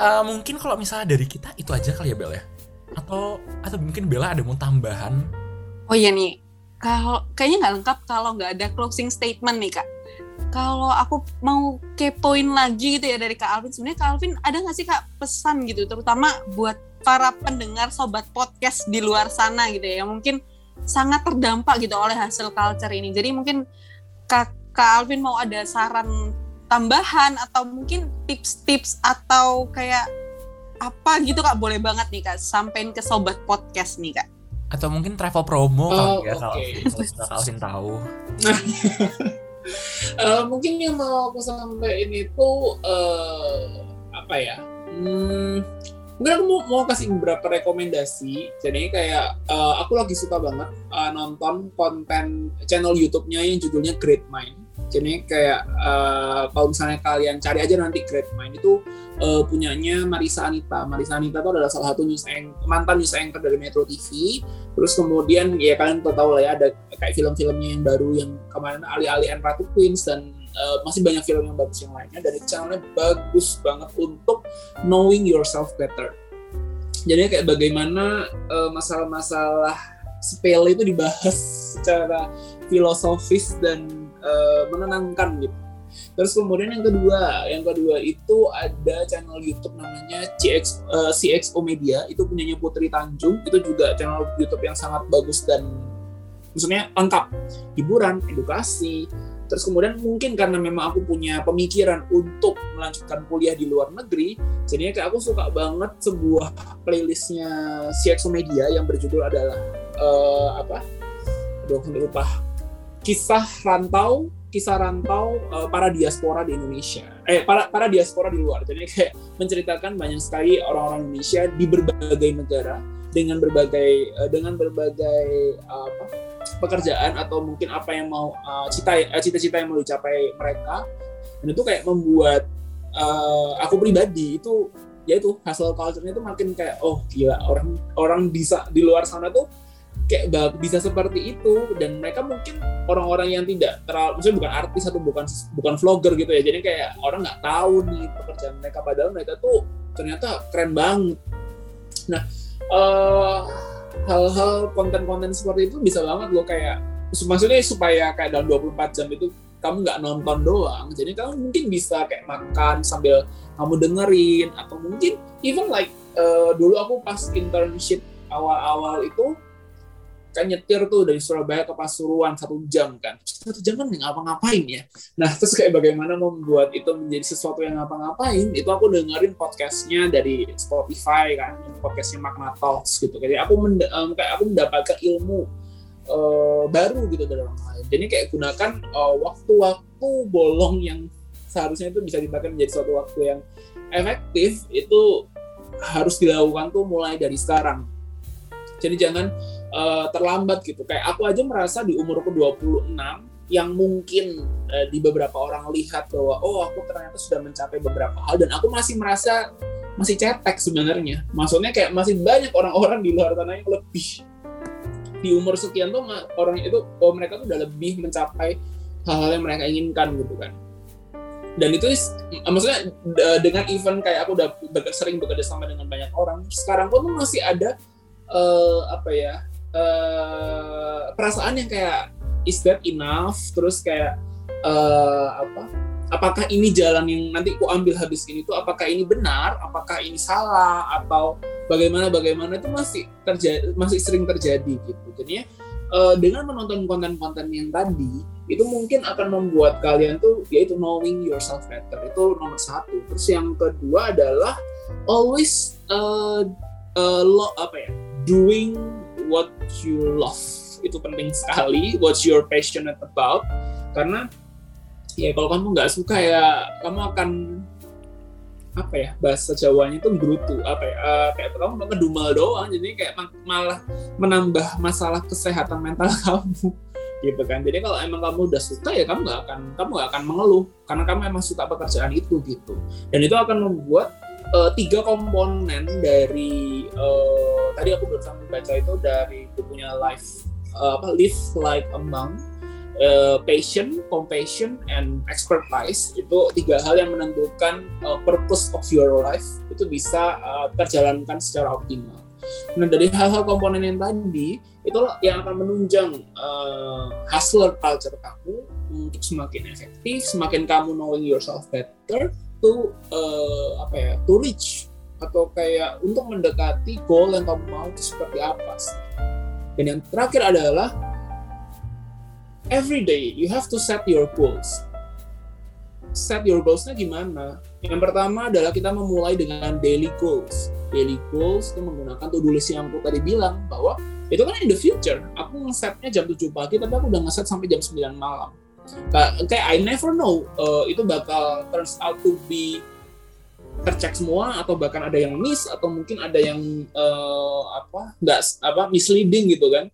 Mungkin kalau misalnya dari kita itu aja kali ya Bel ya, atau mungkin Bella ada mau tambahan? Oh iya nih, kalau kayaknya nggak lengkap kalau nggak ada closing statement nih Kak. Kalau aku mau kepoin lagi gitu ya dari Kak Alvin, sebenarnya Kak Alvin ada nggak sih Kak pesan gitu, terutama buat para pendengar sobat podcast di luar sana gitu ya, yang mungkin sangat terdampak gitu oleh hustle culture ini. Jadi mungkin Kak Alvin mau ada saran tambahan atau mungkin tips-tips atau kayak apa gitu Kak, boleh banget nih Kak sampein ke sobat podcast nih Kak. Atau mungkin travel promo kalau Alvin tahu. Mungkin yang mau aku sampaikan itu mungkin aku mau kasih beberapa rekomendasi. Jadi kayak aku lagi suka banget nonton konten channel YouTube-nya yang judulnya Great Mind. Jadi kayak kalau misalnya kalian cari aja nanti Great Mind itu punyanya Marisa Anita. Marisa Anita itu adalah salah satu mantan news anchor dari Metro TV. Terus kemudian ya kalian tahu lah ya, ada kayak film-filmnya yang baru yang kemarin Ali and Ratu Queens dan masih banyak film yang bagus yang lainnya. Dan channelnya bagus banget untuk knowing yourself better. Jadi kayak bagaimana masalah-masalah sepele itu dibahas secara filosofis dan menenangkan gitu. Terus kemudian yang kedua itu ada channel YouTube namanya CXO Media, itu punyanya Putri Tanjung. Itu juga channel YouTube yang sangat bagus dan maksudnya lengkap, hiburan, edukasi. Terus kemudian mungkin karena memang aku punya pemikiran untuk melanjutkan kuliah di luar negeri, jadinya kayak aku suka banget sebuah playlistnya CXO Media yang berjudul adalah Kisah rantau, para diaspora di Indonesia. Para diaspora di luar. Jadi kayak menceritakan banyak sekali orang-orang Indonesia di berbagai negara dengan berbagai pekerjaan atau mungkin apa yang mau cita-cita yang mau dicapai mereka. Dan itu kayak membuat aku pribadi itu yaitu hustle culture-nya itu makin kayak oh gila, orang bisa di luar sana tuh kayak bisa seperti itu. Dan mereka mungkin orang-orang yang tidak terlalu, misalnya bukan artis atau bukan vlogger gitu ya, jadi kayak orang nggak tahu nih pekerjaan mereka, padahal mereka tuh ternyata keren banget. Nah hal-hal konten-konten seperti itu bisa banget loh, kayak maksudnya supaya kayak dalam 24 jam itu kamu nggak nonton doang, jadi kamu mungkin bisa kayak makan sambil kamu dengerin, atau mungkin even like dulu aku pas internship awal-awal itu kan nyetir tuh dari Surabaya ke Pasuruan 1 jam kan. 1 jam kan ngapa-ngapain ya. Nah terus kayak bagaimana membuat itu menjadi sesuatu yang ngapa-ngapain, itu aku dengerin podcastnya dari Spotify kan, podcastnya Magna Talks gitu. Jadi aku mendapatkan ilmu baru gitu dari orang lain. Jadi kayak gunakan waktu-waktu bolong yang seharusnya itu bisa dipakai menjadi suatu waktu yang efektif, itu harus dilakukan tuh mulai dari sekarang. Jadi jangan terlambat gitu. Kayak aku aja merasa di umurku 26 yang mungkin di beberapa orang lihat bahwa oh aku ternyata sudah mencapai beberapa hal, dan aku masih merasa masih cetek sebenarnya. Maksudnya kayak masih banyak orang-orang di luar sana yang lebih di umur sekian tuh orang itu mereka tuh udah lebih mencapai hal-hal yang mereka inginkan gitu kan. Dan itu maksudnya dengan event kayak aku udah sering bekerja sama dengan banyak orang, sekarang pun masih ada perasaan yang kayak is that enough, terus kayak apakah ini jalan yang nanti aku ambil habis ini tuh apakah ini benar, apakah ini salah, atau bagaimana itu masih sering terjadi gitu. Jadinya dengan menonton konten-konten yang tadi itu mungkin akan membuat kalian tuh yaitu knowing yourself better, itu nomor 1. Terus yang kedua adalah always doing what you love. Itu penting sekali, what you're passionate about, karena ya kalau kamu nggak suka ya kamu akan bahasa Jawanya itu gerutu kayak kamu bakal kedumal doang, jadi kayak malah menambah masalah kesehatan mental kamu gitu kan. Jadi kalau emang kamu udah suka ya kamu nggak akan mengeluh karena kamu emang suka pekerjaan itu gitu. Dan itu akan membuat 3 komponen dari tadi aku baru sampai baca itu dari bukunya Live Like a Monk. passion, compassion, and expertise itu tiga hal yang menentukan purpose of your life itu bisa terjalankan secara optimal. Nah, dari hal-hal komponen yang tadi itu yang akan menunjang hustler culture kamu untuk semakin efektif, semakin kamu knowing yourself better to reach atau kayak untuk mendekati goal yang kamu mau itu seperti apa sih. Dan yang terakhir adalah every day you have to set your goals. Set your goals-nya gimana? Yang pertama adalah kita memulai dengan daily goals. Daily goals itu menggunakan to-do list yang aku tadi bilang bahwa itu kan in the future. Aku nge-setnya jam 7 pagi, tapi aku udah nge-set sampai jam 9 malam. Kayak I never know itu bakal turns out to be tercek semua atau bahkan ada yang miss atau mungkin ada yang misleading gitu kan.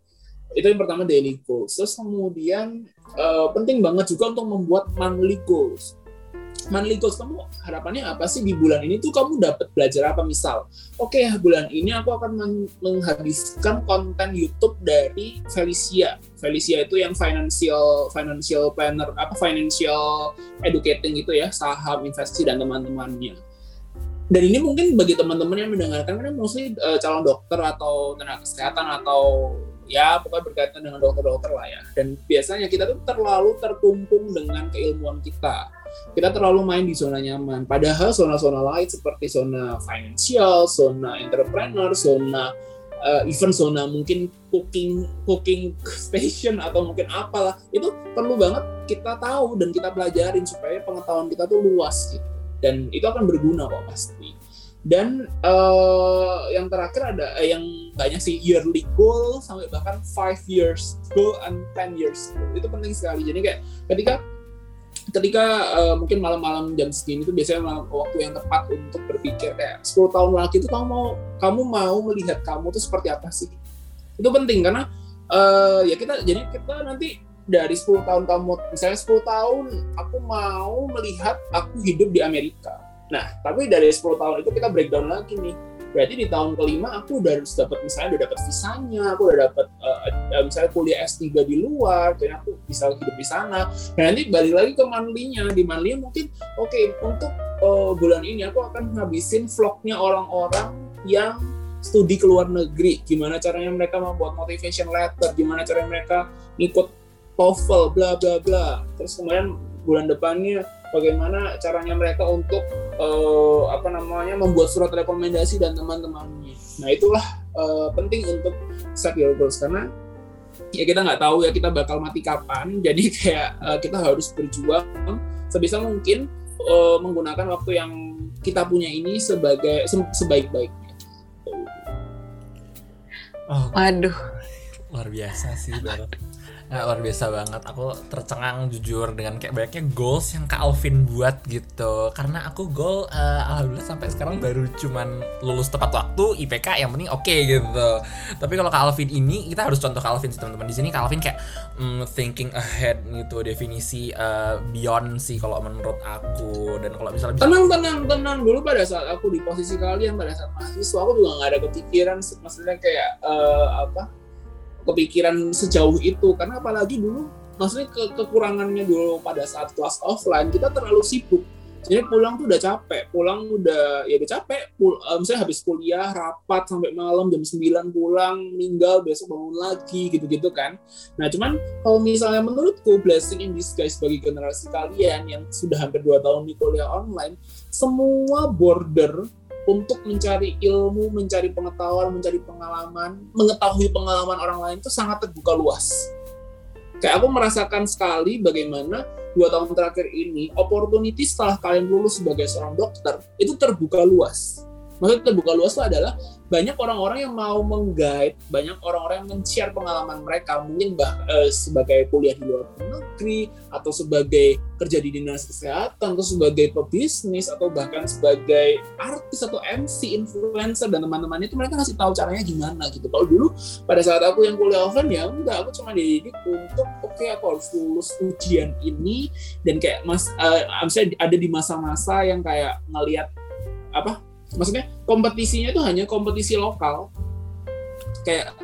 Itu yang pertama daily goals. Terus kemudian penting banget juga untuk membuat monthly goals. Monthly goals kamu harapannya apa sih di bulan ini tuh kamu dapat belajar apa misal. Oke, bulan ini aku akan menghabiskan konten YouTube dari Felicia. Felicia itu yang financial planner apa financial educating gitu ya, saham, investasi dan teman-temannya. Dan ini mungkin bagi teman-teman yang mendengarkan karena mostly calon dokter atau tenaga kesehatan atau ya pokoknya berkaitan dengan dokter-dokter lah ya. Dan biasanya kita tuh terlalu terkungkung dengan keilmuan kita. Kita terlalu main di zona nyaman. Padahal zona-zona lain seperti zona financial, zona entrepreneur, zona even zona mungkin cooking station atau mungkin apalah. Itu perlu banget kita tahu dan kita pelajarin supaya pengetahuan kita tuh luas gitu. Dan itu akan berguna kok pasti. Dan yang terakhir ada yang banyak sih yearly goal sampai bahkan 5 years goal and 10 years goal. Itu penting sekali. Jadi kayak ketika mungkin malam-malam jam segini itu biasanya waktu yang tepat untuk berpikir kayak 10 tahun lagi itu kamu mau melihat kamu tuh seperti apa sih. Itu penting karena kita nanti dari 10 tahun kamu, misalnya 10 tahun aku mau melihat aku hidup di Amerika. Nah, tapi dari 10 tahun itu kita breakdown lagi nih. Berarti di tahun kelima aku udah harus dapat, misalnya udah dapat visanya, aku udah dapat misalnya kuliah S3 di luar, karena aku bisa hidup di sana. Dan nanti balik lagi ke monthly-nya, di monthly-nya mungkin untuk bulan ini aku akan ngabisin vlognya orang-orang yang studi ke luar negeri. Gimana caranya mereka membuat motivation letter, gimana caranya mereka ngikut TOEFL, bla bla bla. Terus kemudian bulan depannya bagaimana caranya mereka untuk membuat surat rekomendasi dan teman-temannya. Nah itulah penting untuk set your goals karena ya kita nggak tahu ya kita bakal mati kapan. Jadi kayak kita harus berjuang sebisa mungkin menggunakan waktu yang kita punya ini sebagai sebaik-baiknya. Oh, waduh, luar biasa sih banget. Luar biasa banget, aku tercengang jujur dengan kayak banyaknya goals yang Kak Alvin buat gitu. Karena aku goal, alhamdulillah sampai sekarang baru cuman lulus tepat waktu, IPK yang penting oke gitu. Tapi kalau Kak Alvin ini, kita harus contoh Kak Alvin sih teman-teman. Di sini Kak Alvin kayak thinking ahead gitu, definisi beyond sih kalau menurut aku. Dan kalau misalnya tenang dulu pada saat aku di posisi kalian, pada saat mahasiswa aku juga nggak ada kepikiran, maksudnya kayak kepikiran sejauh itu karena apalagi dulu maksudnya kekurangannya dulu pada saat kelas offline kita terlalu sibuk jadi pulang udah capek misalnya habis kuliah rapat sampai malam jam 9 pulang meninggal besok bangun lagi gitu-gitu kan. Nah cuman kalau misalnya menurutku blessing in disguise bagi generasi kalian yang sudah hampir 2 tahun di kuliah online semua border untuk mencari ilmu, mencari pengetahuan, mencari pengalaman, mengetahui pengalaman orang lain itu sangat terbuka luas. Kayak aku merasakan sekali bagaimana 2 tahun terakhir ini, opportunity setelah kalian lulus sebagai seorang dokter, itu terbuka luas. Maksudnya terbuka luas itu adalah banyak orang-orang yang mau mengguide, banyak orang-orang yang men-share pengalaman mereka, mungkin sebagai kuliah di luar negeri, atau sebagai kerja di dinas kesehatan, atau sebagai pebisnis, atau bahkan sebagai artis atau MC, influencer, dan teman-temannya itu mereka ngasih tahu caranya gimana gitu. Kalau dulu pada saat aku yang kuliah offline ya enggak, aku cuma dididik untuk aku harus lulus ujian ini, dan kayak misalnya ada di masa-masa yang kayak ngelihat maksudnya kompetisinya itu hanya kompetisi lokal. Kayak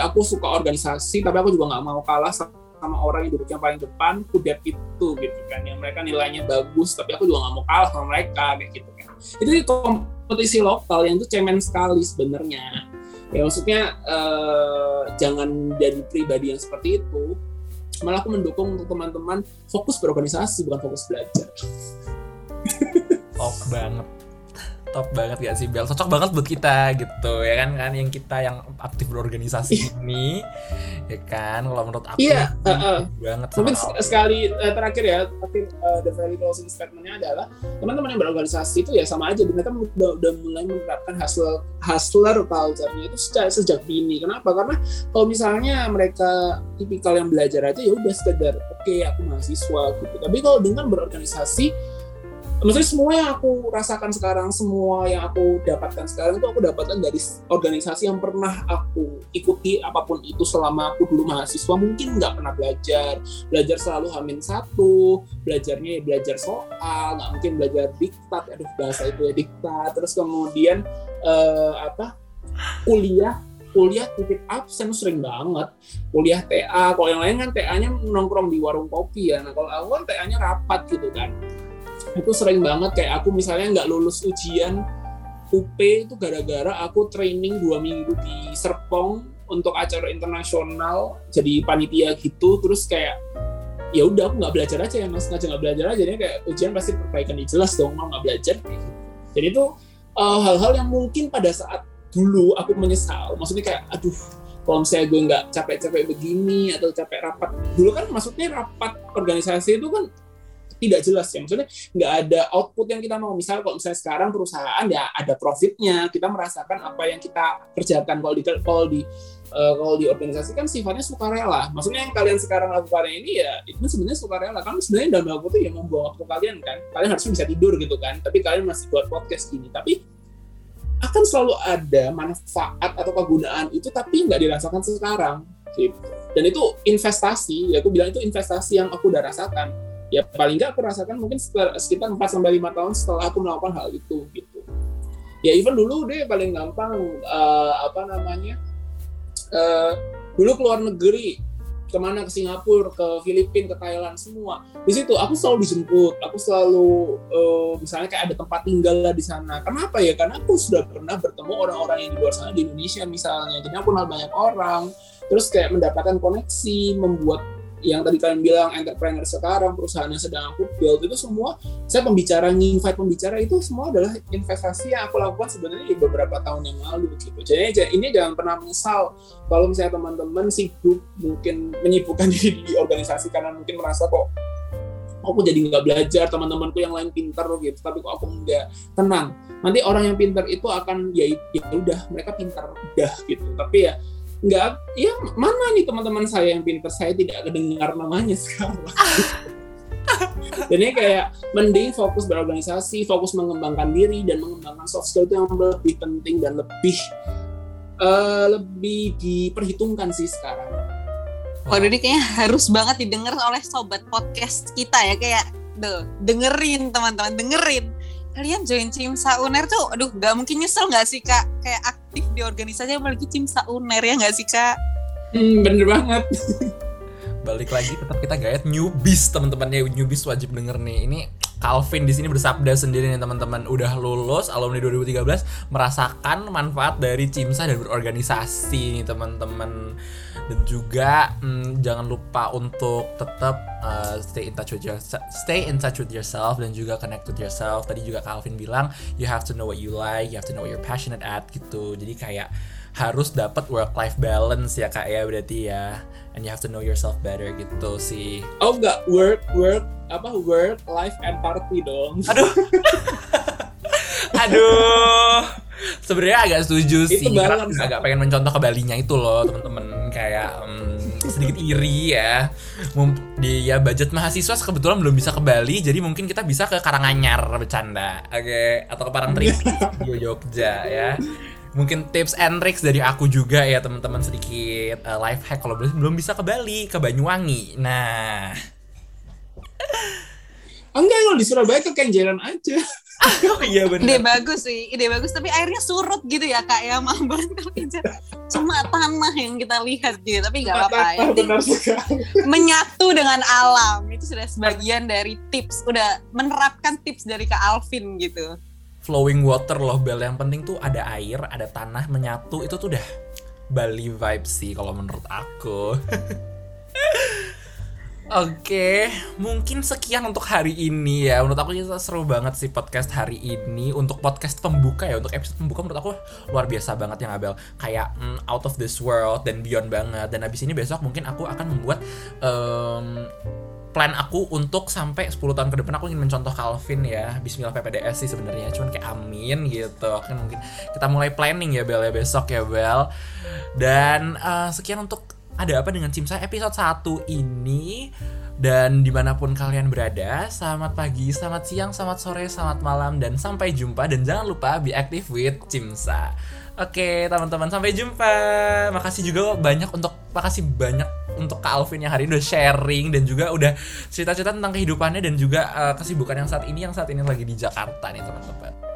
aku suka organisasi tapi aku juga nggak mau kalah sama sama orang yang duduknya paling depan kudet itu gitu kan, yang mereka nilainya bagus tapi aku juga nggak mau kalah sama mereka kayak gitu kan. Itu kompetisi lokal yang itu cemen sekali sebenarnya ya, maksudnya jangan jadi pribadi yang seperti itu. Malah aku mendukung untuk teman-teman fokus berorganisasi bukan fokus belajar. Top banget, top banget gak sih Bel? Cocok banget buat kita gitu ya kan yang kita yang aktif berorganisasi ini ya kan, kalau menurut aku banget. Mungkin sekali terakhir ya, tapi the very closing statement-nya adalah teman-teman yang berorganisasi itu ya sama aja, mereka udah mulai menerapkan hustler culture-nya itu sejak dini. Kenapa? Karena kalau misalnya mereka tipikal yang belajar aja ya udah sekedar oke, aku mahasiswa gitu. Tapi kalau dengan berorganisasi, maksudnya semua yang aku rasakan sekarang, semua yang aku dapatkan sekarang itu aku dapatkan dari organisasi yang pernah aku ikuti apapun itu selama aku dulu mahasiswa. Mungkin nggak pernah belajar selalu H-1, belajarnya ya belajar soal, nggak mungkin belajar diktat, bahasa itu ya diktat, terus kemudian kuliah titip absen sering banget, kuliah TA, kalau yang lain kan TA-nya nongkrong di warung kopi ya, nah kalau aku kan TA-nya rapat gitu kan. Itu sering banget kayak aku misalnya nggak lulus ujian UP itu gara-gara aku training 2 minggu di Serpong untuk acara internasional jadi panitia gitu, terus kayak ya udah aku nggak belajar aja ya mas, sengaja nggak belajar aja, jadi kayak ujian pasti perbaikan jelas dong, mau nggak belajar kayak gitu. Jadi itu hal-hal yang mungkin pada saat dulu aku menyesal, maksudnya kayak aduh kalau misalnya gue nggak capek-capek begini atau capek rapat dulu kan, maksudnya rapat organisasi itu kan tidak jelas ya, maksudnya nggak ada output yang kita mau. Misalnya kalau misalnya sekarang perusahaan ya ada profitnya, kita merasakan apa yang kita kerjakan. Kalau di organisasi kan sifatnya sukarela, maksudnya yang kalian sekarang lakukan ini ya itu sebenarnya sukarela, kan sebenarnya dalam waktu itu ya membuang waktu kalian kan, kalian harusnya bisa tidur gitu kan, tapi kalian masih buat podcast gini. Tapi akan selalu ada manfaat atau kegunaan itu tapi nggak dirasakan sekarang gitu. Dan itu investasi, ya aku bilang itu investasi yang aku udah rasakan. Ya paling nggak aku rasakan mungkin sekitar 4-5 tahun setelah aku melakukan hal itu gitu. Ya even dulu deh paling gampang dulu keluar negeri kemana, ke Singapura, ke Filipina, ke Thailand semua. Di situ aku selalu dijemput, aku selalu misalnya kayak ada tempat tinggal lah di sana. Kenapa ya? Karena aku sudah pernah bertemu orang-orang yang di luar sana di Indonesia misalnya. Jadi aku kenal banyak orang, terus kayak mendapatkan koneksi, membuat yang tadi kalian bilang entrepreneur sekarang, perusahaan yang sedang aku build itu semua, saya invite pembicara itu semua adalah investasi yang aku lakukan sebenarnya di beberapa tahun yang lalu gitu. Jadi ini jangan pernah menyesal kalau misalnya teman-teman sibuk, mungkin menyibukkan diri di organisasi karena mungkin merasa kok aku jadi nggak belajar, teman-temanku yang lain pintar gitu, tapi kok aku nggak. Tenang, nanti orang yang pintar itu akan ya udah mereka pintar udah gitu, tapi ya enggak, ya mana nih teman-teman saya yang pintar, saya tidak kedengar namanya sekarang. Jadi kayak mending fokus berorganisasi, fokus mengembangkan diri dan mengembangkan soft skill itu yang lebih penting dan lebih diperhitungkan sih sekarang. Waduh, ini kayaknya harus banget didengar oleh sobat podcast kita ya, kayak dengerin teman-teman, dengerin. Kalian join CIMSA UNER tuh, aduh gak mungkin nyesel gak sih Kak? Kayak aktif di organisasi apalagi CIMSA UNER ya gak sih Kak? Bener banget. Balik lagi tetap kita gayet newbies teman-teman ya, newbies wajib denger nih. Ini Alvin di sini bersabda sendiri nih teman-teman, udah lulus alumni 2013 merasakan manfaat dari CIMSA dan berorganisasi nih teman-teman. Dan juga jangan lupa untuk tetap stay in touch with yourself dan juga connect with yourself. Tadi juga Kak Alvin bilang you have to know what you like, you have to know what you're passionate at gitu. Jadi kayak harus dapat work-life balance ya Kak ya, berarti ya, and you have to know yourself better gitu sih. Oh enggak, work, life and party dong. Aduh. Sebenarnya agak setuju itu sih, karena agak pengen mencontoh ke Balinya itu loh teman-teman, kayak sedikit iri ya. Dia budget mahasiswa kebetulan belum bisa ke Bali, jadi mungkin kita bisa ke Karanganyar bercanda, oke, atau ke Parangtritis di Jogja ya. Mungkin tips and tricks dari aku juga ya teman-teman, sedikit life hack kalau belum bisa ke Bali, ke Banyuwangi. Nah, enggak, kalau di Surabaya ke Kenjeran aja. Oh iya benar. Ide bagus sih, ide bagus. Tapi airnya surut gitu ya Kak ya, mampun cuma tanah yang kita lihat gitu. Tapi nggak apa-apa ya. Menyatu dengan alam itu sudah sebagian dari tips. Udah menerapkan tips dari Kak Alvin gitu. Flowing water loh Bel. Yang penting tuh ada air, ada tanah menyatu, itu tuh udah Bali vibe sih kalau menurut aku. Oke, mungkin sekian untuk hari ini ya. Menurut aku seru banget sih podcast hari ini. Untuk podcast pembuka ya, untuk episode pembuka menurut aku luar biasa banget ya Abel. Kayak out of this world dan beyond banget. Dan abis ini besok mungkin aku akan membuat plan aku untuk sampai 10 tahun ke depan. Aku ingin mencontoh Calvin ya. Bismillah PPDS sih sebenarnya, cuman kayak amin gitu. Kan mungkin kita mulai planning ya Bel ya, besok ya Bel. Dan sekian untuk Ada Apa Dengan CIMSA episode 1 ini. Dan dimanapun kalian berada, selamat pagi, selamat siang, selamat sore, selamat malam, dan sampai jumpa. Dan jangan lupa be active with CIMSA. Oke teman-teman, sampai jumpa. Makasih juga banyak untuk Kak Alvin yang hari ini udah sharing dan juga udah cerita-cerita tentang kehidupannya dan juga kesibukan yang saat ini lagi di Jakarta nih teman-teman.